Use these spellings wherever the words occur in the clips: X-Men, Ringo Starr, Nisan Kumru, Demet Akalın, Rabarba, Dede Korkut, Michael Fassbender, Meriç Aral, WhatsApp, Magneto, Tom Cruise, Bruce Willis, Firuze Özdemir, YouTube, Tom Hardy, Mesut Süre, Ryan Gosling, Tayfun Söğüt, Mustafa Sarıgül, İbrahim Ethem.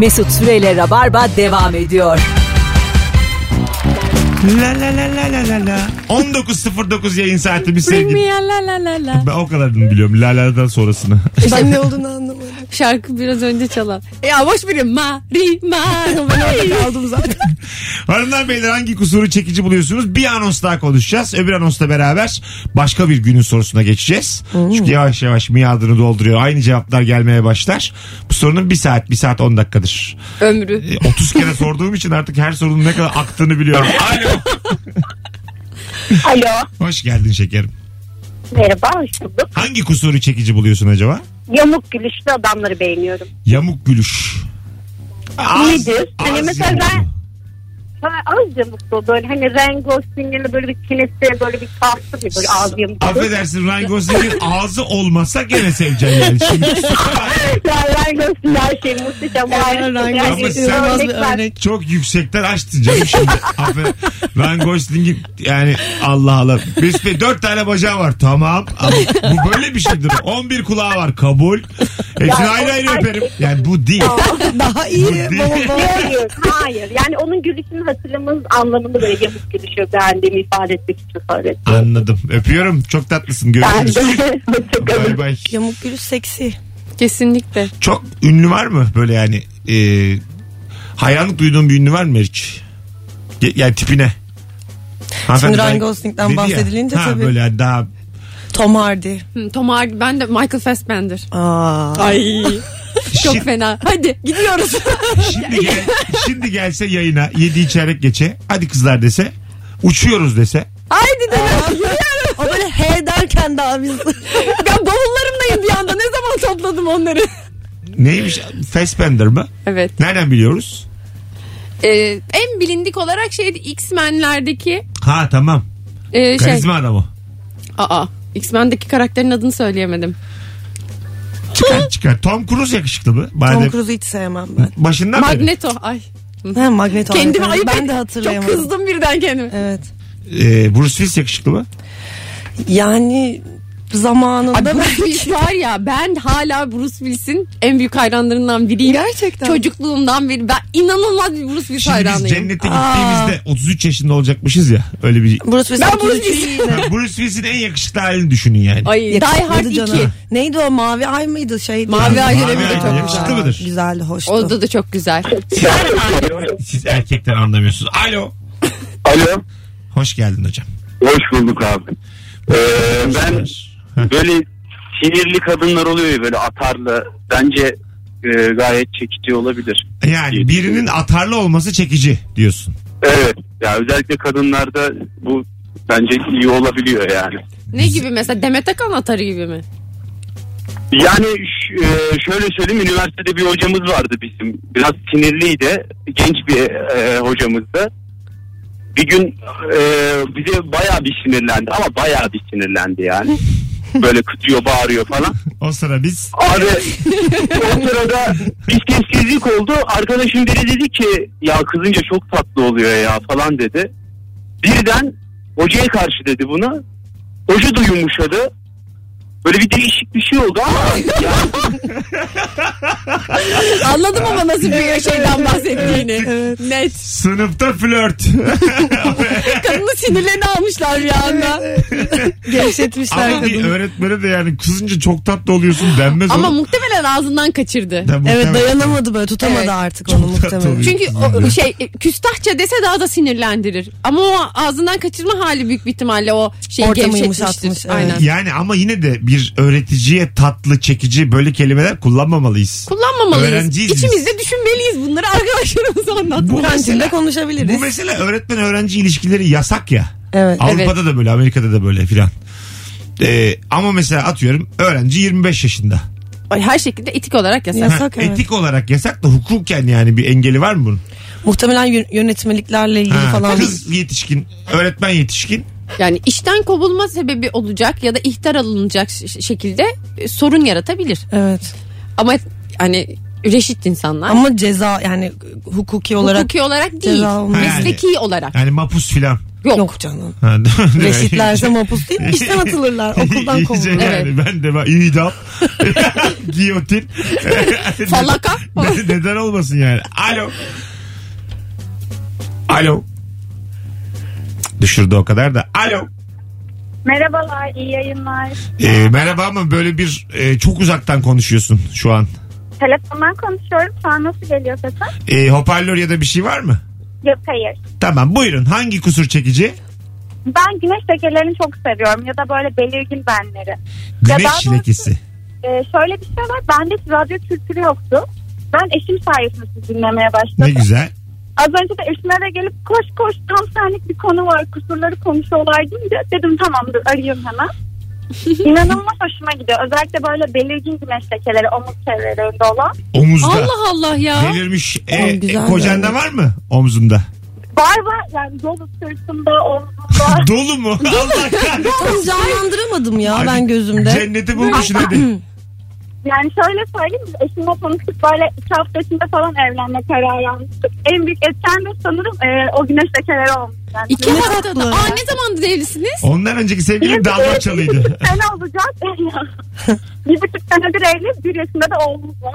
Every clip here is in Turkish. Mesut Süre ile Rabarba devam ediyor. 19.09 yayın saati bir sevgili. Ben o kadarını biliyorum. La la'dan sonrasını. Ben ne olduğunu anlamadım. Şarkı biraz önce çalan. Ya boş verin. Mari. Ben orada kaldım zaten. Hanımlar beyler, hangi kusuru çekici buluyorsunuz? Bir anons daha konuşacağız. Öbür anonsla beraber başka bir günün sorusuna geçeceğiz. Çünkü yavaş yavaş miadını dolduruyor. Aynı cevaplar gelmeye başlar. Bu sorunun 1 saat 10 dakikadır. Ömrü. 30 kere sorduğum için artık her sorunun ne kadar aktığını biliyorum. Alo. Alo. Hoş geldin şekerim. Merhaba, hoş bulduk. Hangi kusuru çekici buluyorsun acaba? Yamuk gülüşlü adamları beğeniyorum. Yamuk gülüş. Nedir? Hani mesela az yamuklu, böyle hani Ringo Starr'ın böyle bir çenesi, böyle bir tahtı bir böyle ağzı yamuklu. Affedersin, Ringo Starr'ın ağzı olmasa gene seveceksin yani. Şimdi Ringo Starr her şey muhteşem. Ama sen çok yüksekten açtın canım şimdi. Ringo Starr'ın yani Allah Allah. Mesut Bey 4 tane bacağı var, tamam. Ama bu böyle bir şeydir. 11 kulağı var, kabul. Hepsini ayrı ayrı öperim. Yani bu değil. Daha iyi. Hayır yani onun gülüşünü hatırlamamız anlamında böyle yamuk gülüşüyor. Beğendiğimi ifade etmek için söyledim. Anladım. Öpüyorum. Çok tatlısın. Görüşürüz. Bay bay. Yamuk gülüş seksi. Kesinlikle. Çok ünlü var mı böyle yani? Hayranlık duyduğun bir ünlü var mı Meriç? Yani tipine. Şimdi Ryan Gosling'den bahsedilince tabii. Ha böyle daha... Tom Hardy. Tom Hardy. Ben de Michael Fassbender. Ay. Çok fena. Hadi gidiyoruz. Şimdi gelse yayına 7 çeyrek geçe. Hadi kızlar dese. Uçuyoruz dese. Haydi de. O böyle he derken daha biz. Ben bavullarımdayım bir anda. Ne zaman topladım onları? Neymiş? Fassbender mi? Evet. Nereden biliyoruz? En bilindik olarak şeydi, X-Men'lerdeki. Ha tamam. Karizma adamı. X-Men'deki karakterin adını söyleyemedim. Çıkar. Tom Cruise yakışıklı mı? Tom Cruise'u hiç sevmem ben. Başından beri. Magneto. Ay. Ha, Magneto. Kendimi ayıp ben de hatırlayamadım. Çok kızdım birden kendime. Evet. Bruce Willis yakışıklı mı? Yani zamanında. Ay, Bruce Willis var ya, ben hala Bruce Willis'in en büyük hayranlarından biriyim. Gerçekten. Çocukluğumdan beri ben inanılmaz bir Bruce Willis hayranıyım. Şimdi biz cennete gittiğimizde 33 yaşında olacakmışız ya. Öyle bir. Bruce Willis'in en yakışıklı halini düşünün yani. Ay, Die Hard 2. Neydi o, Mavi Ay mıydı? Mavi Ay dönemi de çok yakışıklı mıdır? Güzeldi, hoştu. Oldu da çok güzel. Siz erkekler anlamıyorsunuz. Alo. Alo. Hoş geldin hocam. Hoş bulduk abi. Ben böyle sinirli kadınlar oluyor ya, böyle atarlı. Bence gayet çekici olabilir. Yani birinin atarlı olması çekici diyorsun. Evet. Ya özellikle kadınlarda bu bence iyi olabiliyor yani. Ne gibi mesela, Demet Akalın atarı gibi mi? Yani şöyle söyleyeyim, üniversitede bir hocamız vardı bizim. Biraz sinirliydi. Genç bir hocamızdı. Bir gün bize bayağı bir sinirlendi ama yani. Böyle kıtıyor, bağırıyor falan. O sırada biz... Abi o sırada biz keskizlik oldu. Arkadaşım biri dedi ki ya kızınca çok tatlı oluyor ya falan dedi. Birden hocaya karşı dedi bunu. Hoca da yumuşadı. Böyle bir değişik bir şey oldu ama... Anladım ama nasıl bir şeyden bahsettiğini. Evet. Net. Sınıfta flört. Kadının sinirlerini almışlar bir anda. Gevşetmişler kadını. Ama bir öğretmene de yani kızınca çok tatlı oluyorsun denmez. Ama muhtemelen ağzından kaçırdı. Evet, dayanamadı böyle, tutamadı artık onu muhtemelen. Çünkü o küstahça dese daha da sinirlendirir. Ama o ağzından kaçırma hali büyük bir ihtimalle o şeyi gevşetmiştir. Aynen. Yani ama yine de bir öğreticiye tatlı, çekici böyle kelimeler kullanmamalıyız. Öğrenciyiz. İçimizde düşünmeliyiz bunları, arkadaşlarımıza anlatmak. Öğrenciyle konuşabiliriz. Bu mesela öğretmen öğrenci ilişkileri yasak ya. Evet. Avrupa'da da böyle, Amerika'da da böyle filan. Ama mesela atıyorum öğrenci 25 yaşında. Her şekilde etik olarak yasak. Etik olarak yasak da hukuken yani bir engeli var mı bunun? Muhtemelen yönetmeliklerle ilgili falan. Kız yetişkin, öğretmen yetişkin. Yani işten kovulma sebebi olacak ya da ihtar alınacak şekilde sorun yaratabilir. Evet. Ama hani reşit insanlar. Ama ceza yani hukuki olarak değil. Mesleki olarak. Yani mapus filan. Yok canım. Reşitlerse mapus değil mi? İşten atılırlar. Okuldan kovulur. Yani. Evet. Ben de bak idam. Giyotin. Falaka. Neden olmasın yani. Alo. Alo. Düşürdü o kadar da. Alo. Merhabalar, iyi yayınlar. Merhaba mı? Böyle bir çok uzaktan konuşuyorsun şu an. Telefondan konuşuyorum. Şu an nasıl geliyor sesin? Hoparlör ya da bir şey var mı? Yok, hayır. Tamam, buyurun. Hangi kusur çekici? Ben güneş lekelerini çok seviyorum ya da böyle belirgin benleri. Güneş lekesi. Şöyle bir şey var. Bende radyo kültürü yoktu. Ben eşim sayesinde sizi dinlemeye başladım. Ne güzel. Az önce de eşime de gelip koş tam senlik bir konu var, kusurları konuşuyorlar deyince dedim tamamdır, arıyorum hemen. İnanılmaz hoşuma gidiyor. Özellikle böyle belirgin güneş lekeleri omuz çevrelerinde olan. Omuzda. Allah Allah ya. Belirmiş. Kocanda yani. Var mı omzunda? Var yani dolu sırtımda, omzumda. Dolu mu? Allah kahretsin. Canlandıramadım ya abi, ben gözümde. Cenneti bulmuşsun hadi. Yani şöyle söyleyeyim, biz eşimle konuştuk, böyle 2 hafta içinde falan evlenme kararı almıştık. En büyük etken de sanırım o güneş lekeleri olmuş. Yani 2 haftada. Aa, ne zamandır evlisiniz? Ondan önceki sevgilim dalmaçalıydı. 1,5 sene olacak. 1,5 senedir evliyiz. 1 yaşında da oğlumuz var.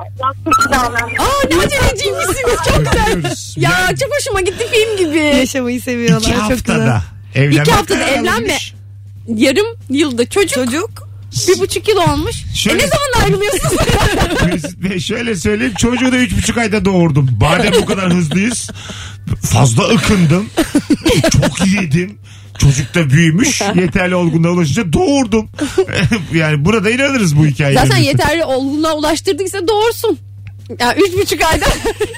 Aa, ne aceleciymişsiniz. Çok güzel. Ya çok hoşuma gitti, film gibi. Yaşamayı seviyorlar. 2 haftada evlenme. 2 haftada evlenme. Yarım yılda çocuk. 1,5 yıl olmuş. Şöyle, ne zaman ayrılıyorsunuz? Şöyle söyleyeyim, çocuğu da 3,5 ayda doğurdum. Madem bu kadar hızlıyız, fazla ıkındım, çok yedim. Çocuk da büyümüş, yeterli olgunluğa ulaşınca doğurdum. Yani burada inanırız bu hikayeye. Zaten yeterli olgunluğa ulaştırdıysa doğursun. Ya 3,5 ayda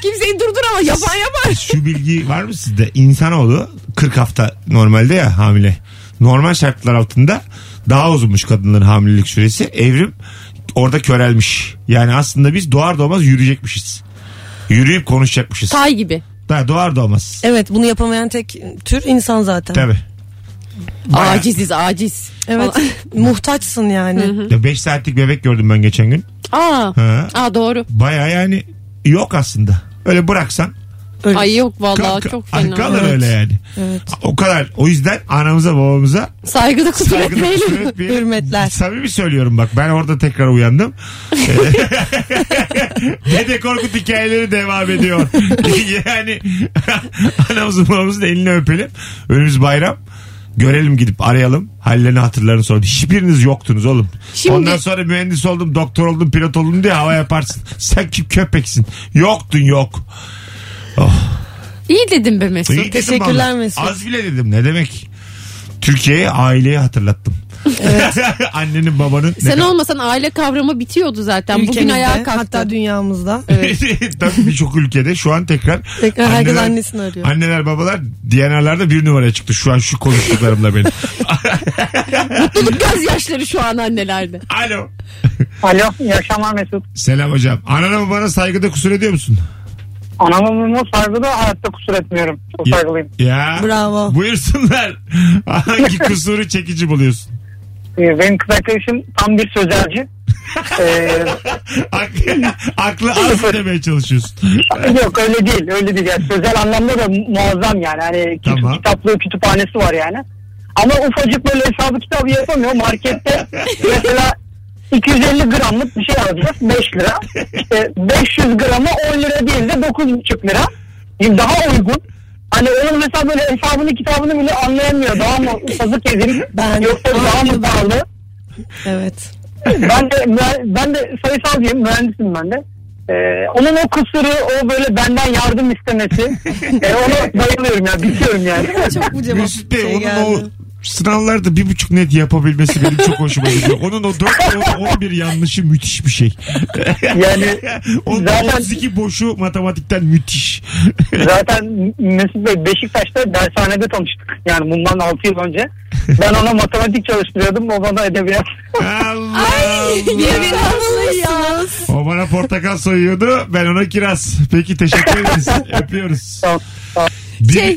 kimseyi durduramaz, yapar. Şu bilgi var mı sizde? İnsanoğlu 40 hafta normalde ya hamile. Normal şartlar altında daha uzunmuş kadınların hamilelik süresi. Evrim orada körelmiş. Yani aslında biz doğar doğmaz yürüyecekmişiz. Yürüyüp konuşacakmışız. Tay gibi. Daha doğar doğmaz. Evet, bunu yapamayan tek tür insan zaten. Tabii. Bayağı... Aciz. Evet. Muhtaçsın yani. 5 saatlik bebek gördüm ben geçen gün. Aa doğru. Bayağı yani yok aslında. Öyle bıraksan. Öyle. Ay yok vallahi çok fena. Kalır evet. Öyle yani. Evet. O kadar. O yüzden anamıza babamıza saygıda kusur etmeyelim. Hürmetler. Samimi söylüyorum bak, ben orada tekrar uyandım. Dede Korkut hikayeleri devam ediyor. Yani anamızın babamızın elini öpelim. Önümüz bayram. Görelim, gidip arayalım. Hallerini hatırlarını sorun. Hiçbiriniz yoktunuz oğlum. Şimdi... Ondan sonra mühendis oldum, doktor oldum, pilot oldum diye hava yaparsın. Sen kim köpeksin? Yoktun. Oh. İyi dedim be Mesut. İyi teşekkürler bana. Mesut. Az bile dedim, ne demek. Türkiye'ye, aileyi hatırlattım. Evet. Annenin babanın. Sen olmasan aile kavramı bitiyordu zaten. Ülkemizde, bugün ayağa kalktı. Hatta dünyamızda. Evet. Tabii birçok ülkede şu an tekrar anneler, herkes annesini arıyor. Anneler babalar DNR'larda 1 numaraya çıktı. Şu an şu konuştuklarımla benim. Mutluluk gözyaşları şu an annelerde. Alo. İyi akşamlar Mesut. Selam hocam. Anana babana saygıda kusur ediyor musun? Anamın saygıda hayatta kusur etmiyorum. Çok saygılıyım. Ya. Bravo. Buyursunlar. Hangi kusuru çekici buluyorsun? Benim kız arkadaşım tam bir sözelci. Aklı az demeye çalışıyorsun. Yok öyle değil. Yani sözel anlamda da muazzam yani. Hani tamam. Kitaplığı, kütüphanesi var yani. Ama ufacık böyle hesabı kitabı yapamıyor. Markette mesela 250 gramlık bir şey alacağız 5 lira. 500 gramı 10 lira değil de 9,5 lira. Daha uygun. Hani onun mesela böyle hesabını kitabını bile anlayamıyor. Daha mı fazık edin? Yoksa daha mı pahalı? Evet. Ben de sayısalcıyım. Mühendisim ben de. Onun o kusuru, o böyle benden yardım istemesi. Ona bayılıyorum ya. Bitiyorum yani. Çok bu cevap. Mesut Bey onun o sınavlarda 1,5 net yapabilmesi benim çok hoşuma gidiyor. Onun o 4-11 yanlışı müthiş bir şey. Yani onun zaten 32 boşu matematikten müthiş. Zaten Mesut Bey Beşiktaş'ta dershanede tanıştık. Yani bundan 6 yıl önce. Ben ona matematik çalıştırıyordum. O bana edebiyat. Allah Allah. O bana portakal soyuyordu. Ben ona kiraz. Peki teşekkür ederiz. Öpüyoruz. Tamam.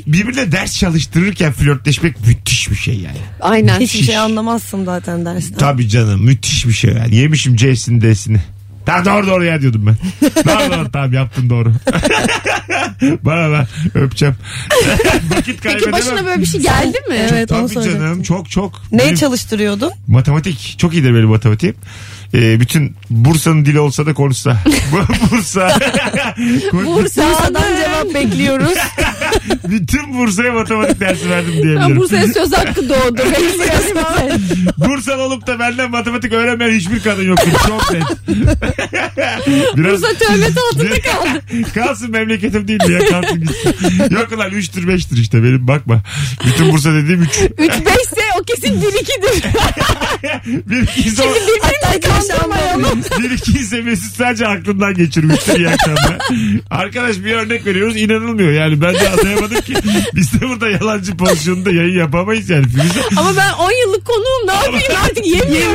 Birbirine ders çalıştırırken flörtleşmek müthiş bir şey yani. Aynen. Müthiş. Hiçbir şey anlamazsın zaten dersten. Tabii canım, müthiş bir şey yani. Yemişim C'sini D'sini. Tamam doğru ya diyordum ben. Tamam yaptın doğru. Bana da öpeceğim. Vakit kaybedemem. Peki başına böyle bir şey geldi mi? Evet, tabii canım çok. Neye çalıştırıyordun? Matematik. Çok iyi de böyle matematiğim. Bütün Bursa'nın dili olsa da konuşsa. Bursa'dan cevap bekliyoruz. Bütün Bursa'ya matematik dersi verdim diyebilirim. Bursa'ya söz hakkı doğdu. Bursa'lı olup da benden matematik öğrenmeyen hiçbir kadın yoktur. Çok net. Bursa tövbet altında kaldı. Kalsın, memleketim değil mi ya? Kalsın gitsin. Yok lan 3'tür 5'tir işte benim, bakma. Bütün Bursa dediğim 3. 3 5'se o kesin 1 2'dir. 1 2 1-2'yi Mesut sadece aklından geçirmiştir iyi akşamlar. Arkadaş bir örnek veriyoruz, inanılmıyor yani, ben de anlayamadım ki biz de burada yalancı pozisyonunda yayın yapamayız yani. Ama ben 10 yıllık konuğum, ne yapayım artık, yemiyor.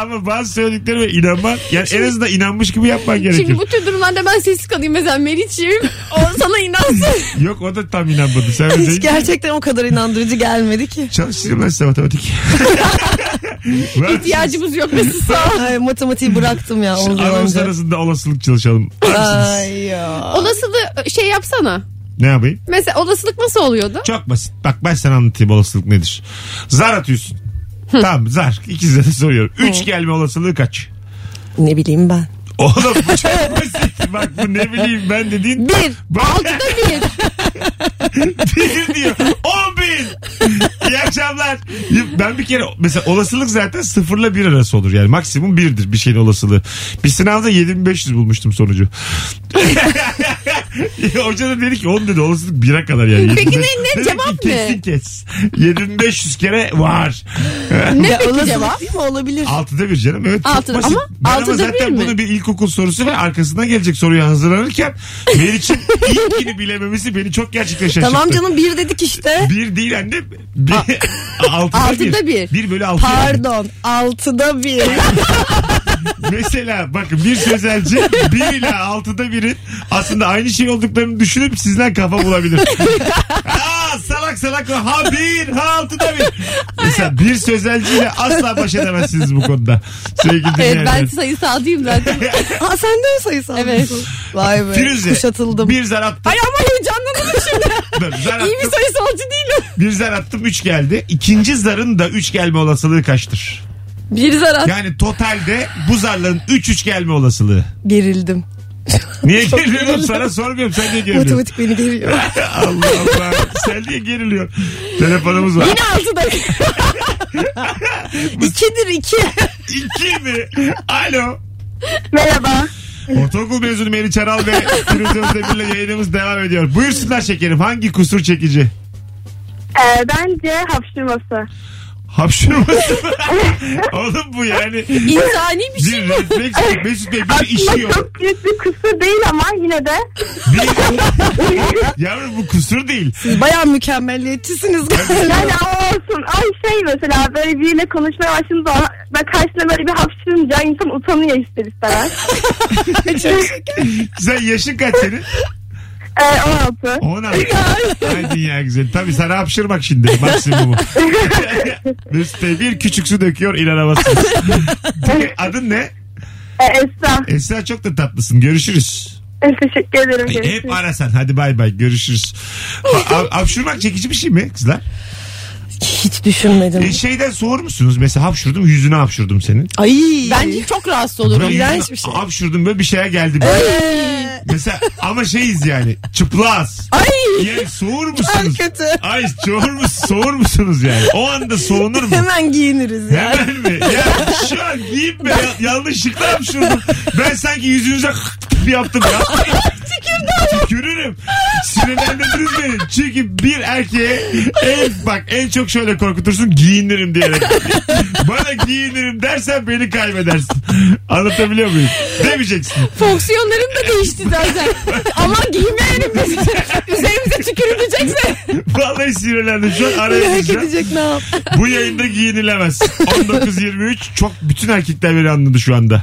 Ama bazı söylediklerime inanmak yani, şimdi en azından inanmış gibi yapman gerekir. Şimdi bu tür durumlarda ben sessiz kalayım mesela, Meriç'im o sana inansın. Yok o da tam inanmadı. Sen hiç gerçekten o kadar inandırıcı gelmedi ki. Çalıştırayım ben size matematik. İhtiyacımız yok mesela. Ay, matematiği bıraktım ya. Anons arasında olasılık çalışalım. Ay ya. Olasılığı şey yapsana. Ne yapayım? Mesela olasılık nasıl oluyordu? Çok basit. Bak ben sana anlatayım olasılık nedir. Zar atıyorsun. Tamam zar. İkizlere soruyorum. 3 gelme olasılığı kaç? Ne bileyim ben. Oğlum bu çok basit. Bak bu ne bileyim ben dediğin. 1. 6'da 1. 1 diyor. 10.000. İyi akşamlar. Ben bir kere mesela olasılık zaten 0'la 1 arası olur. Yani maksimum 1'dir bir şeyin olasılığı. Bir sınavda 7500 bulmuştum sonucu. Hoca da dedi ki 10 dedi, olasılık 1'e kadar yani. Peki ne cevap ne? Kesin kes. 7500 kere var. Ne peki cevap? Değil mi? Olabilir. 6'da 1 canım. Evet, çok basit. Ama 6'da 1 mi? Zaten bunu bir ilkokul sorusu ve arkasından gelecek soruya hazırlanırken Meriç'in ilkini bilememesi beni çok gerçekten şaşırttı. Tamam canım 1 dedik işte. 1 değil anne. 6'da 1. 1 bölü 6. Pardon. 6'da 1. Mesela bakın bir sözelci 1 ile 6'da 1'in aslında aynı şey olduklarını düşünüp sizden kafa bulabilir. Aa, salak ha 1 ha 6'da 1. Mesela bir sözelciyle asla baş edemezsiniz bu konuda. Sevgili dinleyenler. Evet, ben sayısalcıyım zaten. Ha sen de mi sayısalcısın? Evet. Vay be. Firuze, kuşatıldım. Bir zar attım. Ay ama heyecanlandım şimdi. İyi bir sayısalcı değilim. Bir zar attım 3 geldi. İkinci zarın da 3 gelme olasılığı kaçtır? Bir zar attım. Yani totalde bu zarların 3 gelme olasılığı. Gerildim. Niye geriliyorum? Sana sormuyorum. Sen niye geriliyorsun? Matematik beni geriyor. Allah Allah. Sen niye geriliyorsun? Telefonumuz var. Yine 6'da. 2'dir 2. 2 mi? Alo. Merhaba. Ortaokul mezunu Meriç Aral ve Firuze Özdemir'le yayınımız devam ediyor. Buyursunlar şekerim. Hangi kusur çekici? Bence hapşırması. Hapşırması. Oğlum bu yani insani bir şey mi? Mesut Bey bir işi yok. Çok büyük bir kusur değil ama yine de. Yavrum bu kusur değil. Siz bayağı mükemmelliyetçisiniz. Yani olsun. Ay şey mesela böyle biriyle konuşmaya başladığınız zaman ben karşına böyle bir hapşırınca insan utanıyor ister istemez. Sen yaşın kaç senin? 16. 16. Ay dünya güzel. Tabii sana hapşırmak şimdi maksimumu. Müste bir küçük su döküyor, inanamazsınız. Adın ne? Esra. Esra çok da tatlısın. Görüşürüz. Teşekkür ederim. Görüşürüz. Hep arasan. Hadi bay bay. Görüşürüz. Hapşırmak çekici bir şey mi kızlar? Hiç düşünmedim. Şeyden soğur musunuz? Mesela hapşurdum, yüzüne hapşurdum senin. Ay. Bence çok rahatsız olurum. Şey. Hapşurdum böyle bir şeye geldi. Mesela ama şeyiz yani. Çıplaz. Ay. Yani soğur musunuz? Kötü. Ay soğur musunuz yani? O anda soğunur mu? Hemen giyiniriz yani. Hemen mi? Ya şu an giyip ben yanlışlıkla hapşurdum. Ben sanki yüzünüze yaptım ya. Tükürürüm. Sinirlendirdiniz beni. Çünkü bir erkeğe en çok şöyle korkutursun, giyinirim diyerek. Bana giyinirim dersen beni kaybedersin. Anlatabiliyor muyum? Demeyeceksin. Fonksiyonlarım da değişti zaten. Aman giymeyelim biz. Üzerimize tükürülecekse. Vallahi sinirlendim. Şu an araya gidecek. Bu yayında giyinilemez. 19-23 çok bütün erkekler beni anladı şu anda.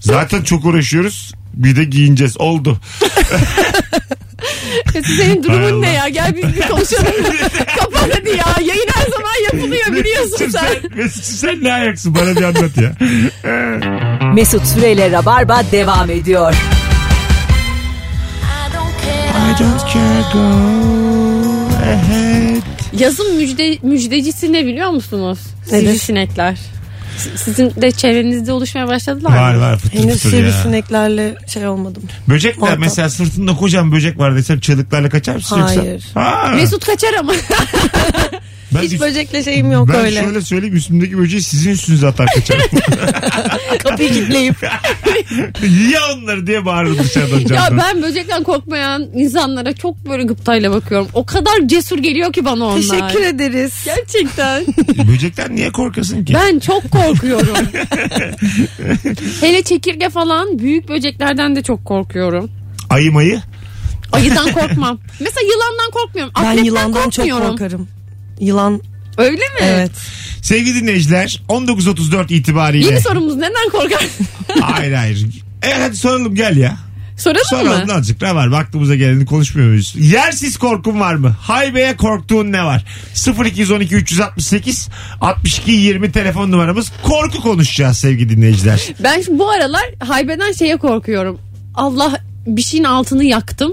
Zaten çok uğraşıyoruz. Bir de giyineceğiz. Oldu. Senin durumun ne ya? Gel bir konuşalım. Kapat hadi ya. Yayın her zaman yapılıyor biliyorsun sen. Mesut'cum sen ne ayaksın? Bana bir anlat ya. Mesut Süre ile Rabarba devam ediyor. I don't care go ahead. Yazın müjdecisi ne biliyor musunuz? Sivrisinekler. Sizin de çevrenizde oluşmaya başladılar mı? Var var. Henüz sivrisineklerle şey olmadım. Böcekler ortam. Mesela sırtında kocaman böcek var desem çığlıklarla kaçar mısın? Hayır. Ha. Mesut kaçar ama. Hiç böcekle şeyim yok ben öyle. Ben şöyle söyleyeyim, üstümdeki böceği sizin üstünüze atar kaçarım. Kapıyı kilitleyip. Ya onları diye bağırırım dışarıdan camdan. Ya ben böcekten korkmayan insanlara çok böyle gıptayla bakıyorum. O kadar cesur geliyor ki bana onlar. Teşekkür ederiz. Gerçekten. Böcekten niye korkasın ki? Ben çok korkuyorum. Hele çekirge falan, büyük böceklerden de çok korkuyorum. Ayı mayı? Ayıdan korkmam. Mesela yılandan korkmuyorum. Ben yılandan çok korkarım. Yılan. Öyle mi? Evet. Sevgili dinleyiciler, 19.34 itibariyle. Yeni sorumuz, neden korkarsın? Hayır. Evet hadi soralım, gel ya. Soralım mı? Azıcık ne var? Aklımıza geleni konuşmuyoruz. Yersiz korkun var mı? Haybeye korktuğun ne var? 0212 368 62 20 telefon numaramız. Korku konuşacağız sevgili dinleyiciler. Ben bu aralar haybeden şeye korkuyorum. Allah, bir şeyin altını yaktım.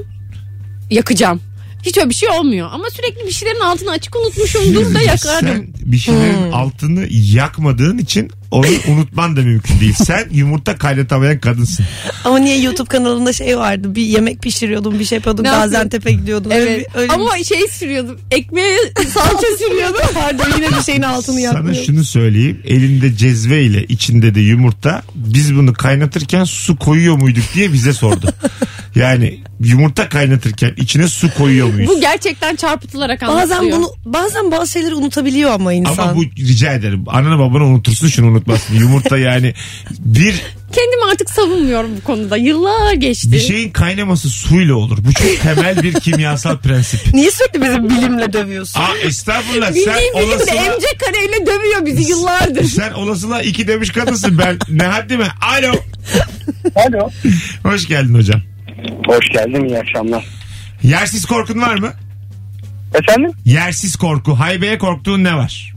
Yakacağım. Hiç öyle bir şey olmuyor. Ama sürekli bir şeylerin altını açık unutmuşumdur da yakardım. Sen bir şeylerin altını yakmadığın için onu unutman da mümkün değil. Sen yumurta kaynatamayan kadınsın. Ama niye YouTube kanalında şey vardı? Bir yemek pişiriyordum, bir şey yapıyordum. Gaziantep'e gidiyordum. Evet. Ama şey sürüyordum. Ekmeğe salça sürüyordum. Pardon, yine bir şeyin altını yakmıyordum. Sana şunu söyleyeyim. Elinde cezve ile içinde de yumurta. Biz bunu kaynatırken su koyuyor muyduk diye bize sordu. Yani yumurta kaynatırken içine su koyuyor muyuz? Bu gerçekten çarpıtılarak anlatılıyor. Bazen bazı şeyleri unutabiliyor ama insan. Ama bu, rica ederim, ananı babanı unutursun, şunu unutmasın. Yumurta yani bir... Kendimi artık savunmuyorum bu konuda. Yıllar geçti. Bir şeyin kaynaması suyla olur. Bu çok temel bir kimyasal prensip. Niye sürekli bizi bilimle dövüyorsun? Aa, estağfurullah. Bilim olasılığa... de MC kareyle dövüyor bizi yıllardır. Sen olasılığa iki demiş kadınsın. Ben ne haddime? Alo. Alo. Hoş geldin hocam. Hoş geldin, iyi akşamlar. Yersiz korkun var mı? Efendim? Yersiz korku. Haybeye korktuğun ne var?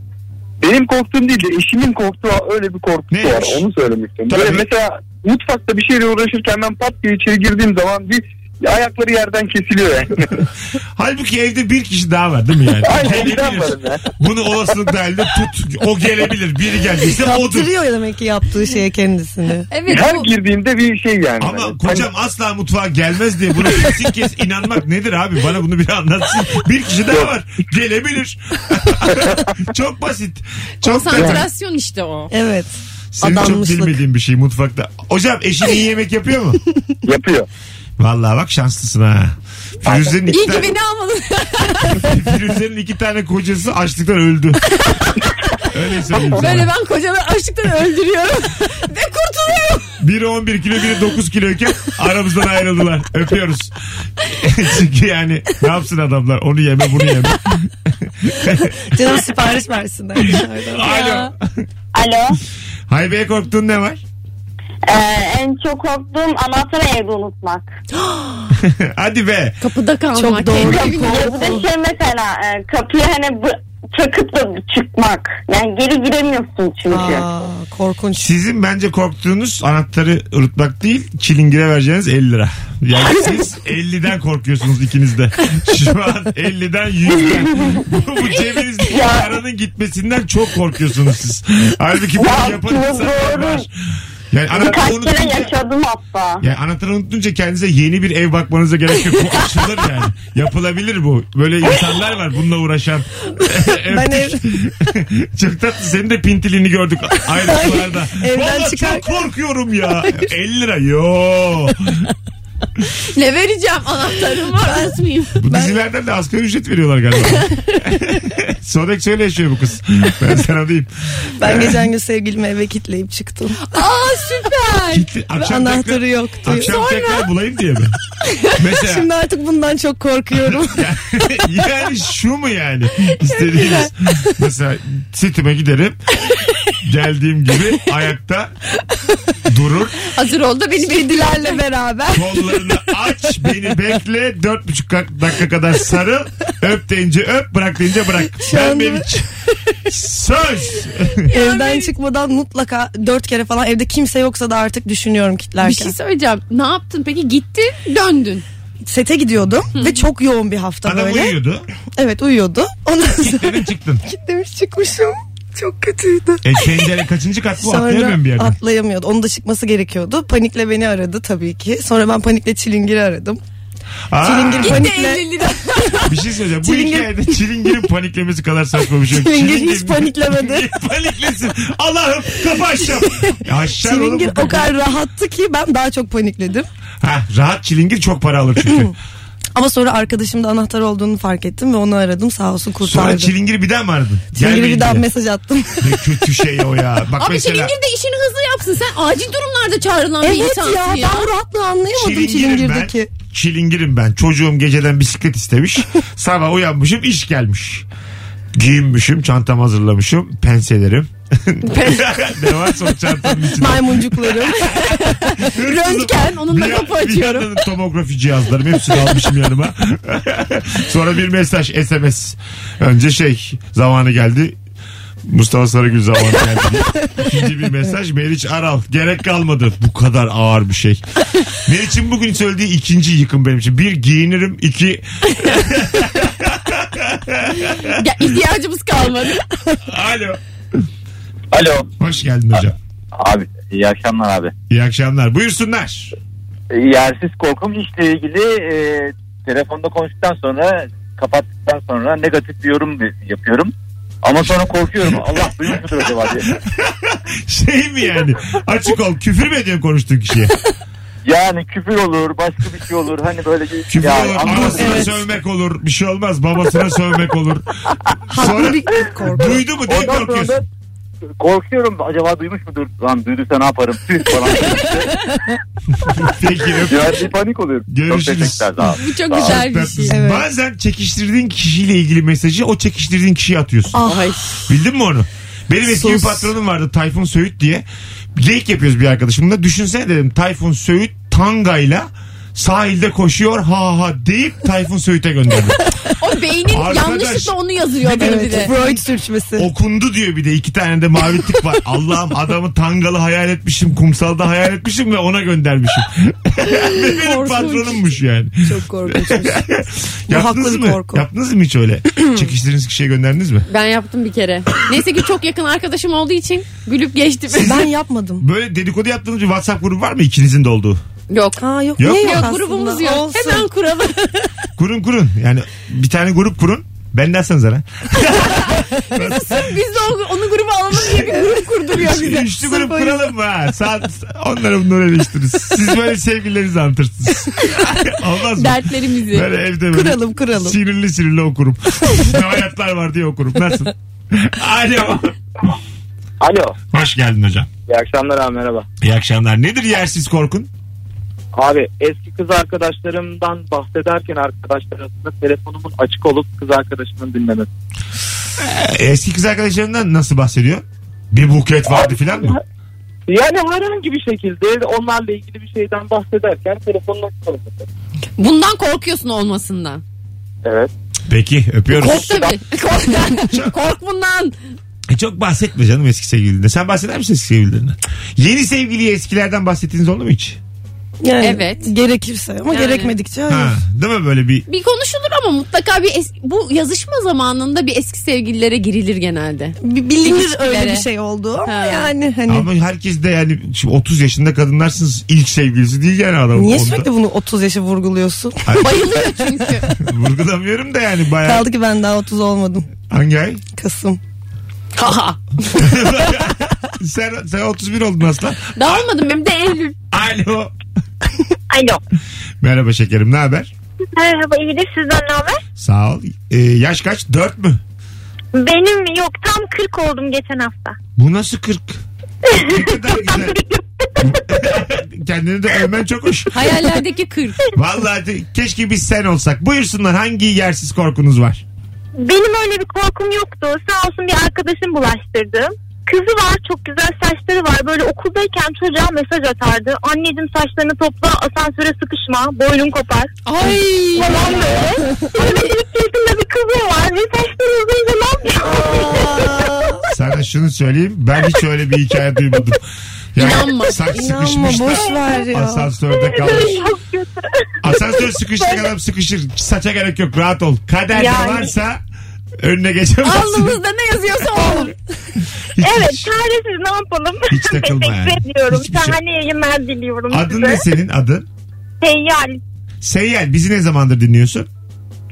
Benim korktuğum değil de eşimin korktuğu öyle bir korkusu neymiş? Var. Onu söylemiştim. Böyle mesela mutfakta bir şeyle uğraşırken ben pat diye içeri girdiğim zaman bir ayakları yerden kesiliyor yani. Halbuki evde bir kişi daha var değil mi yani? Aynen, ben varım ya. Bunu olasılık dahilinde tut. O gelebilir. Biri geldiyse odur. Yaptırıyor demek ki yaptığı şeye kendisini. Evet. Her girdiğimde bir şey yani. Ama yani, kocam hani... asla mutfağa gelmez diye buna kesin inanmak nedir abi? Bana bunu bir anlatsın. Bir kişi daha var. Gelebilir. Çok basit. Çok konsantrasyon yani. İşte o. Evet. Senin çok bilmediğin bir şey mutfakta. Hocam eşin iyi yemek yapıyor mu? Yapıyor. Vallahi bak şanslısın ha. Firuze'nin iki tane... Firuze'nin iki tane kocası açlıktan öldü. Öyle söyleyeyim. Böyle ben kocaları açlıktan öldürüyorum ve kurtuluyorum. Biri 11 kilo, biri 9 kiloyken aramızdan ayrıldılar. Öpüyoruz. Çünkü yani ne yapsın adamlar? Onu yeme, bunu yeme. Canım sipariş versinler. Alo. Alo. Haybeye korktuğun ne var? En çok korktuğum anahtarı evde unutmak. Hadi be. Kapıda kalmak. Çok doğru. Bir şey mesela kapıyı hani çakıp da çıkmak. Yani geri giremiyorsun çünkü. Aa, korkunç. Sizin bence korktuğunuz anahtarı unutmak değil, çilingire vereceğiniz 50 lira. Yani siz 50'den korkuyorsunuz ikiniz de. Şu an 50'den 100'den. Bu cebinizde paranın gitmesinden çok korkuyorsunuz siz. Halbuki bunu yapan insanlar var. Yani birkaç kere yaşadım hatta. Yani anahtarı unutunca kendinize yeni bir ev bakmanıza gerek yok. Bu açılır yani. Yapılabilir bu. Böyle insanlar var bununla uğraşan. Ben ev... Çok tatlı. Senin de pintiliğini gördük ayrıntılarda. Valla çok korkuyorum ya. 50 lira. Yoo. Ne vereceğim, anahtarım var. Bu dizilerden de asgari ücret veriyorlar galiba. Sonraki şöyle yaşıyor bu kız. Ben sana diyeyim. Ben geçen gün sevgilimi eve kilitleyip çıktım. Aa süper. Anahtarı tekrar, yoktu. Akşam sonra... tekrar bulayım diye mi? Mesela... Şimdi artık bundan çok korkuyorum. Yani şu mu yani? İstediğiniz. Mesela sitime giderim. Geldiğim gibi ayakta durur. Hazır ol da beni bildilerle beraber. Kollarını aç, beni bekle. 4,5 dakika kadar sarıl. Öp deyince öp, bırak deyince bırak. Ben Meriç. Söz. Evden çıkmadan mutlaka 4 kere falan, evde kimse yoksa da artık düşünüyorum kitlerken. Bir şey söyleyeceğim. Ne yaptın peki? Gittin, döndün. Sete gidiyordum ve çok yoğun bir hafta. Adam böyle. Adam uyuyordu. Evet, uyuyordu. Ondan sonra... Kitlemiş çıktın. Kitlemiş çıkmışım. Çok kötüydü. Pencere kaçıncı kat bu? Atlayamıyorum bir yerden. Atlayamıyordu. Onun da çıkması gerekiyordu. Panikle beni aradı tabii ki. Sonra ben panikle Çilingir'i aradım. Çilingir panikle... Bir şey söyleyeceğim. Bu hikayede Çilingir'in paniklemesi kadar saçma bir şey. Çilingir hiç paniklemedi. Paniklesin. Allah'ım kapı aşağı. Çilingir o kadar rahattı ki ben daha çok panikledim. Ha, rahat Çilingir çok para alır çünkü. Ama sonra arkadaşımda anahtar olduğunu fark ettim ve onu aradım, sağ olsun kurtardı. Sonra Çilingir'i bir daha mı aradın? Çilingir'e bir daha mesaj attım. Ne kötü şey o ya. Bak abi mesela... Çilingir de işini hızlı yapsın. Sen acil durumlarda çağrılan bir insansın ya. Evet ya, ben rahatlığı anlayamadım Çilingir'deki. Çilingir'im ben. Çocuğum geceden bisiklet istemiş. Sabah uyanmışım, iş gelmiş. Giyinmişim, çantamı hazırlamışım, penselerim. Ne varsa o çantanın içinde. Maymuncuklarım. Röntgen, onunla kapı açıyorum. Bir tomografi cihazlarım, hepsini almışım yanıma. Sonra bir mesaj, SMS. Önce zamanı geldi. Mustafa Sarıgül zamanı geldi. İkinci bir mesaj, Meriç Aral. Gerek kalmadı. Bu kadar ağır bir şey. Meriç'in bugün söylediği ikinci yıkım benim için. Bir, giyinirim. 2 Ya, ihtiyacımız kalmadı. Alo. Alo. Hoş geldin hocam. Abi iyi akşamlar abi. İyi akşamlar. Buyursunlar. Yersiz korkum işle ilgili telefonda konuştuktan sonra, kapattıktan sonra negatif bir yorum yapıyorum. Ama sonra korkuyorum. Allah duymuyordur acaba diye. Mi yani? Açık ol. Küfür mü ediyorsun konuştuğun kişiye? Yani küfür olur, başka bir şey olur. Hani böyle bir... Küfür yani, olur, anasına sövmek olur. Bir şey olmaz, babasına sövmek olur. Sonra duydu mu diye korkuyorsun. Korkuyorum, acaba duymuş mudur? Lan duyduysa ne yaparım? Falan. Peki. Yani panik oluyorum. Görüşürüz. Bu çok güzel bir şey. Evet. Bazen çekiştirdiğin kişiyle ilgili mesajı o çekiştirdiğin kişiye atıyorsun. Ay. Bildin mi onu? Benim eski bir patronum vardı, Tayfun Söğüt diye. Geyik yapıyoruz bir arkadaşımla. Düşünsene dedim, Tayfun Söğüt tangayla sahilde koşuyor ha ha deyip Tayfun Söğüt'e gönderdi. O beynin yanlışlıkla onu yazıyor. Evet, Freud sürçmesi. Okundu diyor, bir de 2 tane de mavitlik var. Allah'ım, adamı tangalı hayal etmişim, kumsalda hayal etmişim ve ona göndermişim. Benim patronummuş yani. Çok korkunçmuş. Yaptınız mı? Korku. Yaptınız mı hiç öyle? Çekiştiriniz kişiye gönderdiniz mi? Ben yaptım bir kere. Neyse ki çok yakın arkadaşım olduğu için gülüp geçti. Ben yapmadım. Böyle dedikodu yaptığınız bir WhatsApp grubu var mı ikinizin de olduğu? Yok. Ha, yok. Ne yok? Aslında. Grubumuz yok. Olsun. Hemen kuralım. Kurun. Yani bir tane grup kurun. Bendensiniz ara. Biz de onu gruba alalım diye bir grup kurduruyor bize. Üçlü grup kuralım mı ha? Saat onları bunları eleştiririz. Siz böyle sevgililerinizi anlatırsınız. Olmaz mı? Dertlerimizi. Böyle evde böyle. Kuralım. Sinirli okurum. Ne hayatlar var diye okurum. Nasıl? Alo. Hoş geldin hocam. İyi akşamlar abi, merhaba. İyi akşamlar. Nedir yersiz korkun? Abi eski kız arkadaşlarımdan bahsederken arkadaşlar arasında telefonumun açık olup kız arkadaşımın dinlemesi. Eski kız arkadaşlarından nasıl bahsediyor? Bir buket vardı filan mı? Yani herhangi bir şekilde onlarla ilgili bir şeyden bahsederken telefonun açık olması. Bundan korkuyorsun olmasından. Evet. Peki, öpüyoruz. Kork tabii. Kork bundan. Çok bahsetme canım eski sevgilinde. Sen bahseder misin eski sevgililerinden? Yeni sevgiliye eskilerden bahsettiğiniz oldu mu hiç? Yani evet. Gerekirse ama gerekmedikçe hayır. Ha, değil mi böyle bir konuşulur ama mutlaka bu yazışma zamanında bir eski sevgililere girilir genelde. Bilinir öyle bir şey oldu ama yani hani. Ama herkes de yani 30 yaşında kadınlarsınız, ilk sevgilisi değil yani adam. Niye sürekli bunu 30 yaşı vurguluyorsun? Bayılıyor çünkü. Vurgulamıyorum da yani bayağı. Kaldı ki ben daha 30 olmadım. Hangi ay? Kasım. Haha. sen 31 oldun aslan. Daha olmadım, benim de Eylül. Alo. Merhaba şekerim, ne haber? Merhaba, iyidir, sizden ne haber? Sağ ol. Yaş kaç? 4 mü? Benim yok, tam 40 oldum geçen hafta. Bu nasıl 40? Ne kadar güzel. Kendini de övmen çok hoş. Hayallerdeki 40. Vallahi keşke biz sen olsak. Buyursunlar, hangi yersiz korkunuz var? Benim öyle bir korkum yoktu. Sağ olsun bir arkadaşım bulaştırdı. Kızı var, çok güzel saçları var. Böyle okuldayken çocuğa mesaj atardı. Anneciğim saçlarını topla, asansöre sıkışma, boynun kopar. Ay! Falan böyle. Anneciğim sırtında bir kızım var ve saçları uzunca ne yapıyor? Sana şunu söyleyeyim, ben hiç öyle bir hikaye duymadım. Yani İnanma boş ver ya. Asansörde kalmış. Asansör sıkıştık, adam sıkışır. Saça gerek yok, rahat ol. Kaderde yani varsa önüne geçemezsin. Alnımızda ne yazıyorsa olur. Evet, çaresiz ne yapalım? Hiç takılma yani. Şahane yayınlar diliyorum. Adın size. Ne senin adın? Seyyal. Seyyal, bizi ne zamandır dinliyorsun?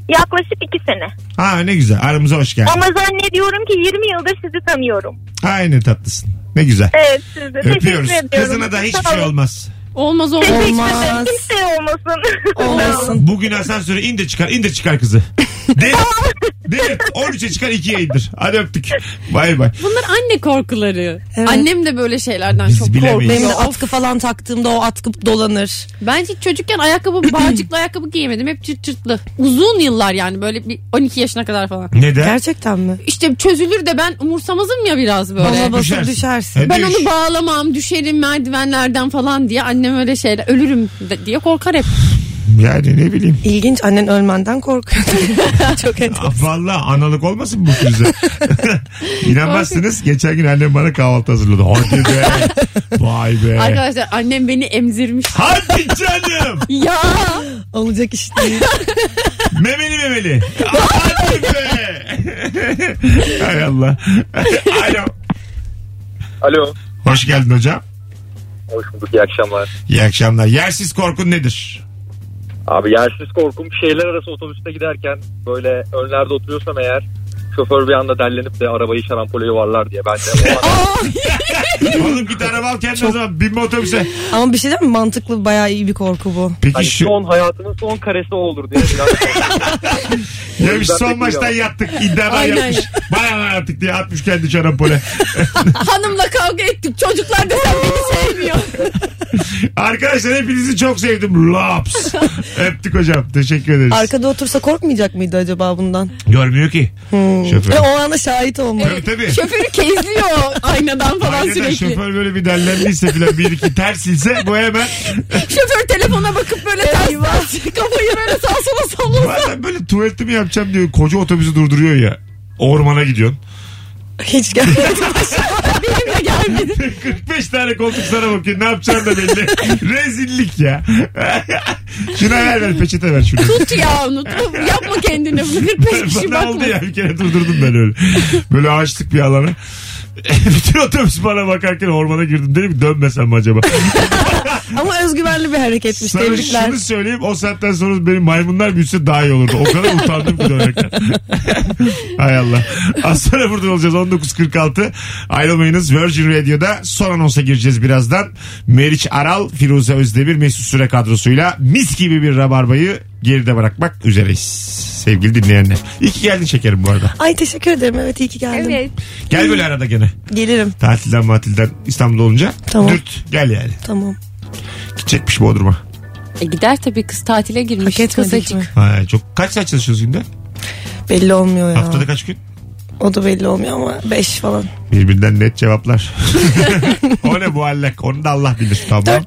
Yaklaşık 2 sene. Ha, ne güzel, aramıza hoş geldin. Ama zannediyorum ki 20 yıldır sizi tanıyorum. Aynı tatlısın, ne güzel. Evet, siz de. Öpüyoruz. Kızına da hiçbir şey olmaz. Olmaz. Kimseye olmasın. Bugün asansöre in de çıkar kızı. Değil mi? 13'e çıkar 2'ye indir. Hadi öptük. Bay bay. Bunlar anne korkuları. Evet. Annem de böyle şeylerden biz çok korkuyor. Benim de atkı falan taktığımda o atkı dolanır. Ben hiç çocukken ayakkabı, bağcıklı ayakkabı giyemedim. Hep çırt çırtlı. Uzun yıllar yani, böyle bir 12 yaşına kadar falan. Neden? Gerçekten mi? İşte çözülür de ben umursamazım ya biraz böyle. Bana basıp düşersin. Ben onu bağlamam, düşerim merdivenlerden falan diye. Annem öyle şeyler, ölürüm diye korkar hep. Yani ne bileyim. İlginç, annen ölmenden korkuyor. Çok enteresan. Vallahi analık olmasın bu Firuze. İnanmazsınız. Geçen gün annem bana kahvaltı hazırladı. Hadi be. Vay be. Arkadaşlar annem beni emzirmiş. Hadi canım. Ya. Olacak iş değil. Memeli. Hadi be. Hay Allah. Alo. Hoş geldin hocam. Hoş bulduk. İyi akşamlar. İyi akşamlar. Yersiz korkun nedir? Abi yersiz korkum, şehirler arası otobüste giderken böyle önlerde oturuyorsam eğer, şoför bir anda dellenip de arabayı şarampole yuvarlar diye ben de. Oğlum git araba al kendine, o zaman binme otobüse. Ama bir şey değil mi, mantıklı, bayağı iyi bir korku bu. Peki hani şu son hayatının son karesi o olur diye. Ya biz son maçtan yattık, iddialar yapmış. Bayağı yattık diye atmış kendi şarampole. Hanımla kavga ettik, çocuklar da sen beni sevmiyor. Arkadaşlar hepinizi çok sevdim. Laps. Öptük hocam. Teşekkür ederiz. Arkada otursa korkmayacak mıydı acaba bundan? Görmüyor ki. Şoför. O ana şahit olmalı. Tabii. Şoförü kezliyor aynadan falan. Aynada sürekli. Şoför böyle bir derlenmişse falan, bir iki ters ilse bu hemen. Şoför telefona bakıp böyle ters kafayı böyle sağa sola sallasa. Bazen böyle tuvaletimi yapacağım diyor. Koca otobüsü durduruyor ya. Ormana gidiyorsun. Hiç gelmedi. Benim de gelmedi. 45 tane koltuk sana bakıyor. Ne yapacağını da belli. Rezillik ya. Şuna ver peçete ver şunu. Tut ya onu. Yapma kendini. 45 kişi bakma. Oldu ya, bir kere durdurdum ben öyle. Böyle açtık bir alana. Bütün otobüs bana bakarken ormana girdim. Dedim ki dönmesem mi acaba? Ama özgüvenli bir hareketmiş. Sana tebrikler. Şunu söyleyeyim, o saatten sonra benim maymunlar büyüse daha iyi olurdu. O kadar utandım ki dönmekten. Hay Allah. Az sonra burada olacağız. 19.46. Ayrılmayınız. Virgin Radio'da son anonsa gireceğiz birazdan. Meriç Aral, Firuze Özdemir, Mesut Süre kadrosuyla mis gibi bir Rabarba'yı geride bırakmak üzereyiz. Sevgili dinleyenler. İyi ki geldin şekerim bu arada. Ay teşekkür ederim. Evet, iyi ki geldim. Evet. Gel böyle arada gene. Gelirim. Tatilden matilden İstanbul'da olunca. Tamam. Dürt gel yani. Tamam. Gidecekmiş Bodrum'a. Gider tabii, kız tatile girmiş. Ha, çok. Kaç saat çalışıyorsunuz günde? Belli olmuyor ya. Haftada kaç gün? O da belli olmuyor ama 5 falan. Birbirinden net cevaplar. O ne bu allak? Onu da Allah bilir. Tamam. 4-5.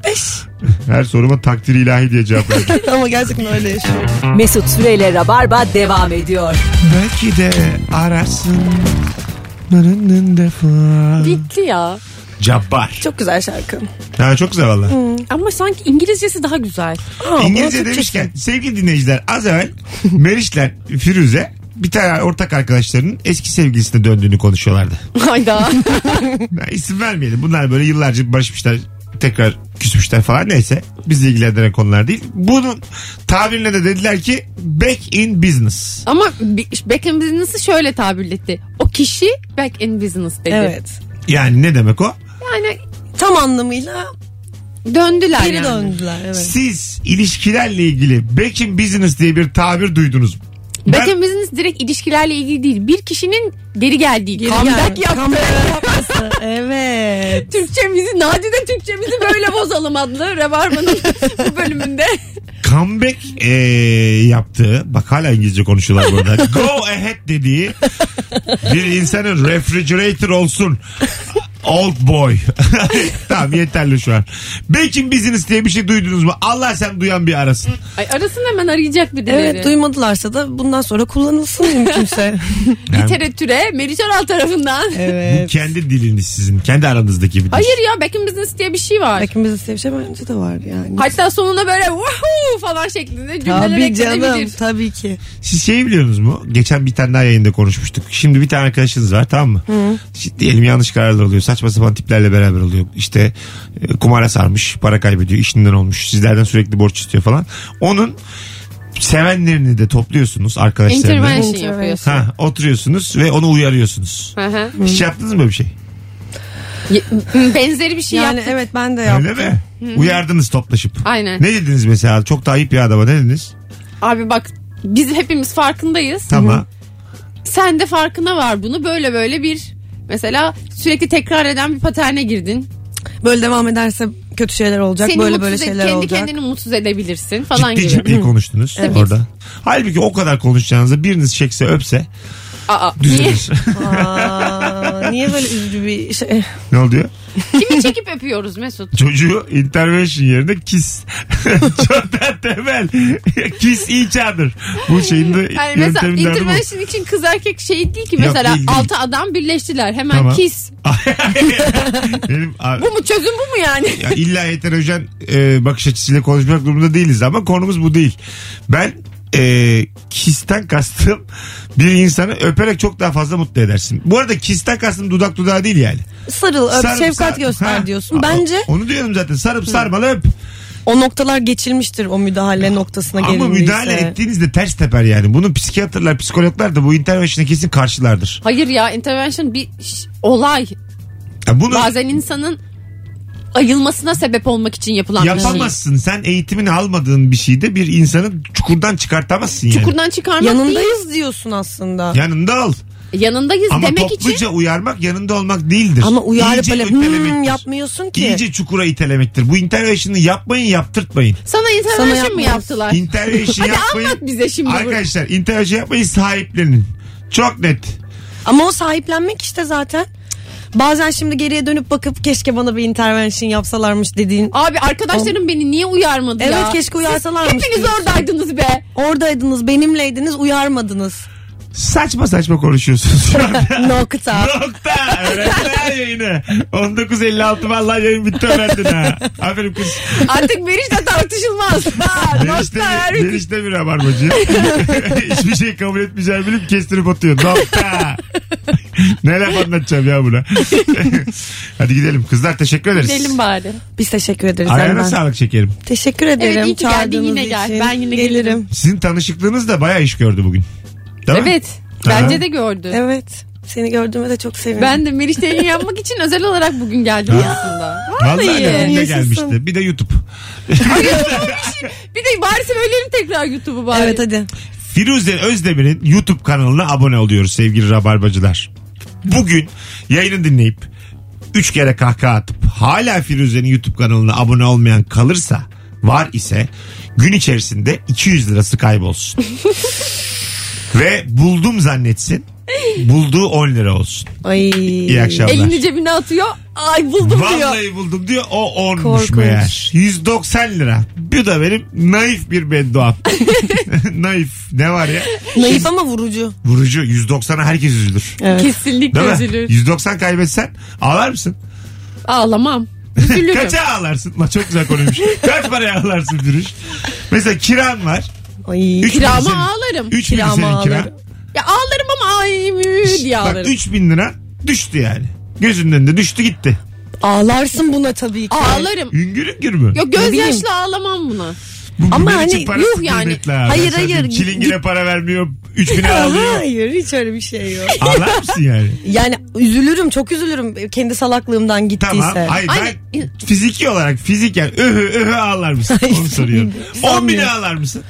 Her soruma takdir ilahi diye cevap veriyor. Ama gerçekten öyle yaşıyor. Mesut Süre ile Rabarba devam ediyor. Belki de ararsın. Bitti ya. Cabbar. Çok güzel şarkı. Ha, çok güzel valla. Ama sanki İngilizcesi daha güzel. Aa, İngilizce demişken sevgili dinleyiciler, az evvel Meriç'ler Firuze bir tane ortak arkadaşlarının eski sevgilisine döndüğünü konuşuyorlardı. Hayda. İsim vermeyelim. Bunlar böyle yıllarca barışmışlar, tekrar küsmüşler falan, neyse. Bizi ilgilendiren konular değil. Bunun tabirine de dediler ki back in business. Ama back in business'ı şöyle tabir etti. O kişi back in business dedi. Evet. Yani ne demek o? Yani tam anlamıyla döndüler. Geri yani. Döndüler. Evet. Siz ilişkilerle ilgili back in business diye bir tabir duydunuz mu? Back in business direkt ilişkilerle ilgili değil. Bir kişinin geri geldiği. Comeback yapması. Evet. Türkçemizi, nadide Türkçemizi böyle bozalım adlı Rabarba'nın bu bölümünde. Comeback yaptığı, bak hala İngilizce konuşuyorlar burada. Go ahead dediği bir insanın refrigerator olsun, Old boy. Tamam, yeterli şu an. Baking business diye bir şey duydunuz mu? Allah sen duyan bir arasın. Ay, arasın, hemen arayacak bir dileri. Evet, duymadılarsa da bundan sonra kullanılsın mümkünse. Literatüre Meriç Aral tarafından. Evet. Bu kendi diliniz sizin. Kendi aranızdaki bir dil. Hayır ya, baking business diye bir şey var. Baking business diye bir şey bence de var yani. Hatta sonuna böyle woohoo falan şeklinde cümleler eklenebilir. Tabii canım, tabii ki. Siz şey biliyorsunuz mu? Geçen bir tane daha yayında konuşmuştuk. Şimdi bir tane arkadaşınız var, tamam mı? Hı. Şimdi diyelim yanlış kararlar oluyor. Saçma sapan tiplerle beraber oluyor. İşte kumara sarmış, para kaybediyor, işinden olmuş, sizlerden sürekli borç istiyor falan. Onun sevenlerini de topluyorsunuz arkadaşlarına. Intervention yapıyorsunuz. Ha, oturuyorsunuz ve onu uyarıyorsunuz. Hı-hı. Hiç yaptınız mı böyle bir şey? Benzeri bir şey yani yaptım. Evet, ben de yaptım. Öyle mi? Hı-hı. Uyardınız toplaşıp. Aynen. Ne dediniz mesela? Çok da ayıp ya adama, ne dediniz? Abi bak, biz hepimiz farkındayız. Tamam. Sen de farkına var bunu. Böyle böyle bir mesela sürekli tekrar eden bir paterne girdin. Böyle devam ederse kötü şeyler olacak. Seni böyle böyle şeyler olacak. Kendi kendini mutsuz edebilirsin falan ciddi gibi. Ciddi konuştunuz orada. Halbuki o kadar konuşacağınızda biriniz çekse öpse düzelir. Niye böyle üzücü bir şey? Ne oluyor? Kimi çekip öpüyoruz Mesut? Çocuğu intervention yerine kiss. Çok da temel. Kiss each other. Bu şeyin de yani yönteminden bu. Intervention için kız erkek şey değil ki mesela. Yok, değil. 6 adam birleştiler. Hemen tamam. Kiss. Benim, bu mu çözüm, bu mu yani? Ya illa heterojen bakış açısıyla konuşmak durumunda değiliz ama konumuz bu değil. Ben kisten kastım bir insanı öperek çok daha fazla mutlu edersin. Bu arada kisten kastım dudak dudağı değil yani. Sarıl, öp, şefkat göster diyorsun. Bence. Onu diyorum zaten. Sarıp sarmalı öp. O noktalar geçilmiştir, o müdahale noktasına gelindiyse. Ama müdahale ettiğinizde ters teper yani. Bunu psikiyatrlar, psikologlar da bu intervention'a kesin karşılardır. Hayır ya, intervention bir olay. Bunu... Bazen insanın ayılmasına sebep olmak için yapılan bir şey. Yapamazsın. Sen eğitimini almadığın bir şeyde bir insanı çukurdan çıkartamazsın yani. Çukurdan çıkarmak yanındayız değil. Diyorsun aslında. Yanında ol. Yanındayız ama demek için. Ama topluca uyarmak yanında olmak değildir. Ama uyarıp böyle yapmıyorsun ki. İyice çukura itelemektir. Bu intervention'ı yapmayın, yaptırtmayın. Sana intervention mı yaptılar? Intervention yapmayın. Hadi anlat bize şimdi. Arkadaşlar burada. Intervention yapmayın, sahiplenin. Çok net. Ama o sahiplenmek işte zaten. Bazen şimdi geriye dönüp bakıp keşke bana bir intervention yapsalarmış dediğin. Abi arkadaşlarım beni niye uyarmadı ya? Evet, keşke uyarsalarmış. Siz hepiniz diyorsun. Oradaydınız be. Oradaydınız, benimleydiniz, uyarmadınız. Saçma saçma konuşuyorsunuz. Nokta. Nokta. Öğretmen yayını. 19.56 vallahi yayın bitti, öğrendin ha. Aferin kız. Artık Meriç'le tartışılmaz. Meriç'te bir rabarbacı. Hiçbir şey kabul etmeyeceğini bilip kestirip atıyor. Nokta. Ne laf anlatacağım ya buna. Hadi gidelim. Kızlar teşekkür ederiz. Gidelim bari. Biz teşekkür ederiz. Ayağına sağlık şekerim. Teşekkür ederim. Evet, iyi ki geldin, yine için. Gel. Ben yine gelirim. Sizin tanışıklığınız da bayağı iş gördü bugün. Değil evet. Mi? Bence aha. De gördü. Evet. Seni gördüğüme de çok sevindim. Ben de Meriç'le yayın yapmak için özel olarak bugün geldim aslında. Vallahi önüne gelmişti. Bir de YouTube. Bir de bari söyleyelim tekrar YouTube'u bari. Evet hadi. Firuze Özdemir'in YouTube kanalına abone oluyoruz sevgili rabarbacılar. Bugün yayını dinleyip 3 kere kahkaha atıp hala Firuze'nin YouTube kanalına abone olmayan kalırsa, var ise gün içerisinde 200 lirası kaybolsun. Ve buldum zannetsin. Bulduğu 10 lira olsun. Ay. İyi akşamlar. Elini cebine atıyor. Ay buldum vallahi diyor. Vallahi buldum diyor. O 10'muş meğer. 190 lira. Bu da benim naif bir bedduam. Naif. Ne var ya? Naif ama vurucu. Vurucu. 190'a herkes üzülür. Evet. Kesinlikle üzülür. 190 kaybetsen ağlar mısın? Ağlamam. Üzülürüm. Kaça ağlarsın? Çok güzel konuymuş. Kaç paraya ağlarsın Dürüş? Mesela kiran var. Ay, kirama ağlarım. 3 bin senin kiran. Ya ağlarım ama ay diye ağlarım. Bak 3000 lira düştü yani. Gözünün önünde düştü gitti. Ağlarsın buna tabii ki. Ağlarım. Üngür üngür mü? Yok, gözyaşlı ağlamam buna. Bu ama hani yuh yani. Hayır. Çilingire para vermiyor. 3000'e alıyor. Hayır, hiç öyle bir şey yok. Ağlar mısın yani? Yani üzülürüm, çok üzülürüm kendi salaklığımdan gittiyse. Tamam. Hayır, ben fiziki olarak fiziken ağlar mısın? Onu soruyorum. 10.000'e ağlar mısın?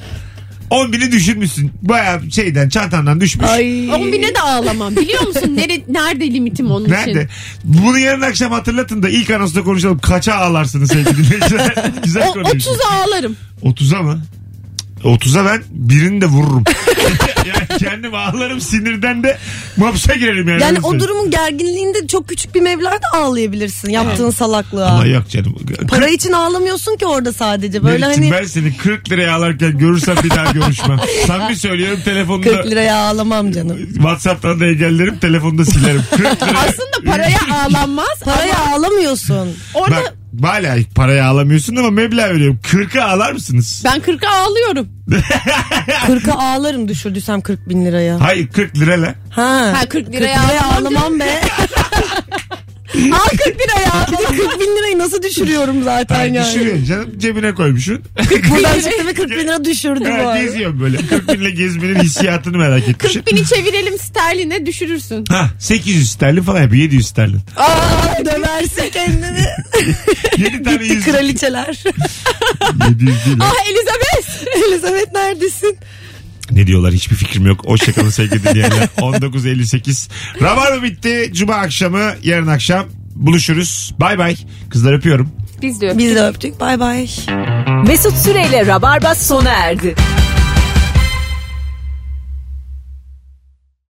10.000'i düşürmüşsün. Bayağı şeyden, çantandan düşmüş. 10.000'e de ağlamam. Biliyor musun? Nerede limitim onun için? Nerede? Bunu yarın akşam hatırlatın da ilk anonsda konuşalım. Kaça ağlarsınız sevgili dinleyiciler? Güzel konuşalım. 30'a ağlarım. 30'a mı? 30'a ben birini de vururum. Yani Kendimi ağlarım sinirden de mapsa girerim yani. Yani o durumun gerginliğinde çok küçük bir meblağda ağlayabilirsin yaptığın salaklığa. Ama yok canım. Para için ağlamıyorsun ki orada sadece. Böyle Meriç'im, hani... Ben seni 40 liraya ağlarken görürsem bir daha görüşmem. Samimi söylüyorum, telefonda. 40 liraya ağlamam canım. WhatsApp'tan da engellerim, telefonda silerim. Aslında paraya ağlanmaz. Paraya ağlamıyorsun. Orada... Bak, hala paraya ağlamıyorsun ama meblağ veriyorum. 40'a ağlar mısınız? Ben 40'a ağlıyorum. 40'a ağlarım düşürdüysem 40 bin liraya. Hayır 40 lirayla. Ha 40 liraya ağlamam be. Al 40 lira ya. 40 bin lirayı nasıl düşürüyorum zaten yani. Düşürüyorsun canım, cebine koymuşsun. 40 buradan çıktı ve 40 bin lira düşürdü bu arada. Geziyorum böyle. 40 binle gezmenin hissiyatını merak etmişim. 40 bini çevirelim sterline, düşürürsün. Ha 800 sterlin falan yapıyor, 700 sterlin. Aa döversin kendini. 7 tane yüz. Kraliçeler. 700 değil. Ah Elizabeth. Elizabeth neredesin? Ne diyorlar hiçbir fikrim yok. Hoşçakalın sevgili dinleyenler. 19.58. Rabarba bitti. Cuma akşamı, yarın akşam buluşuruz. Bay bay. Kızlar öpüyorum. Biz de öptük. Bay bay. Mesut Süre ile Rabarba sona erdi.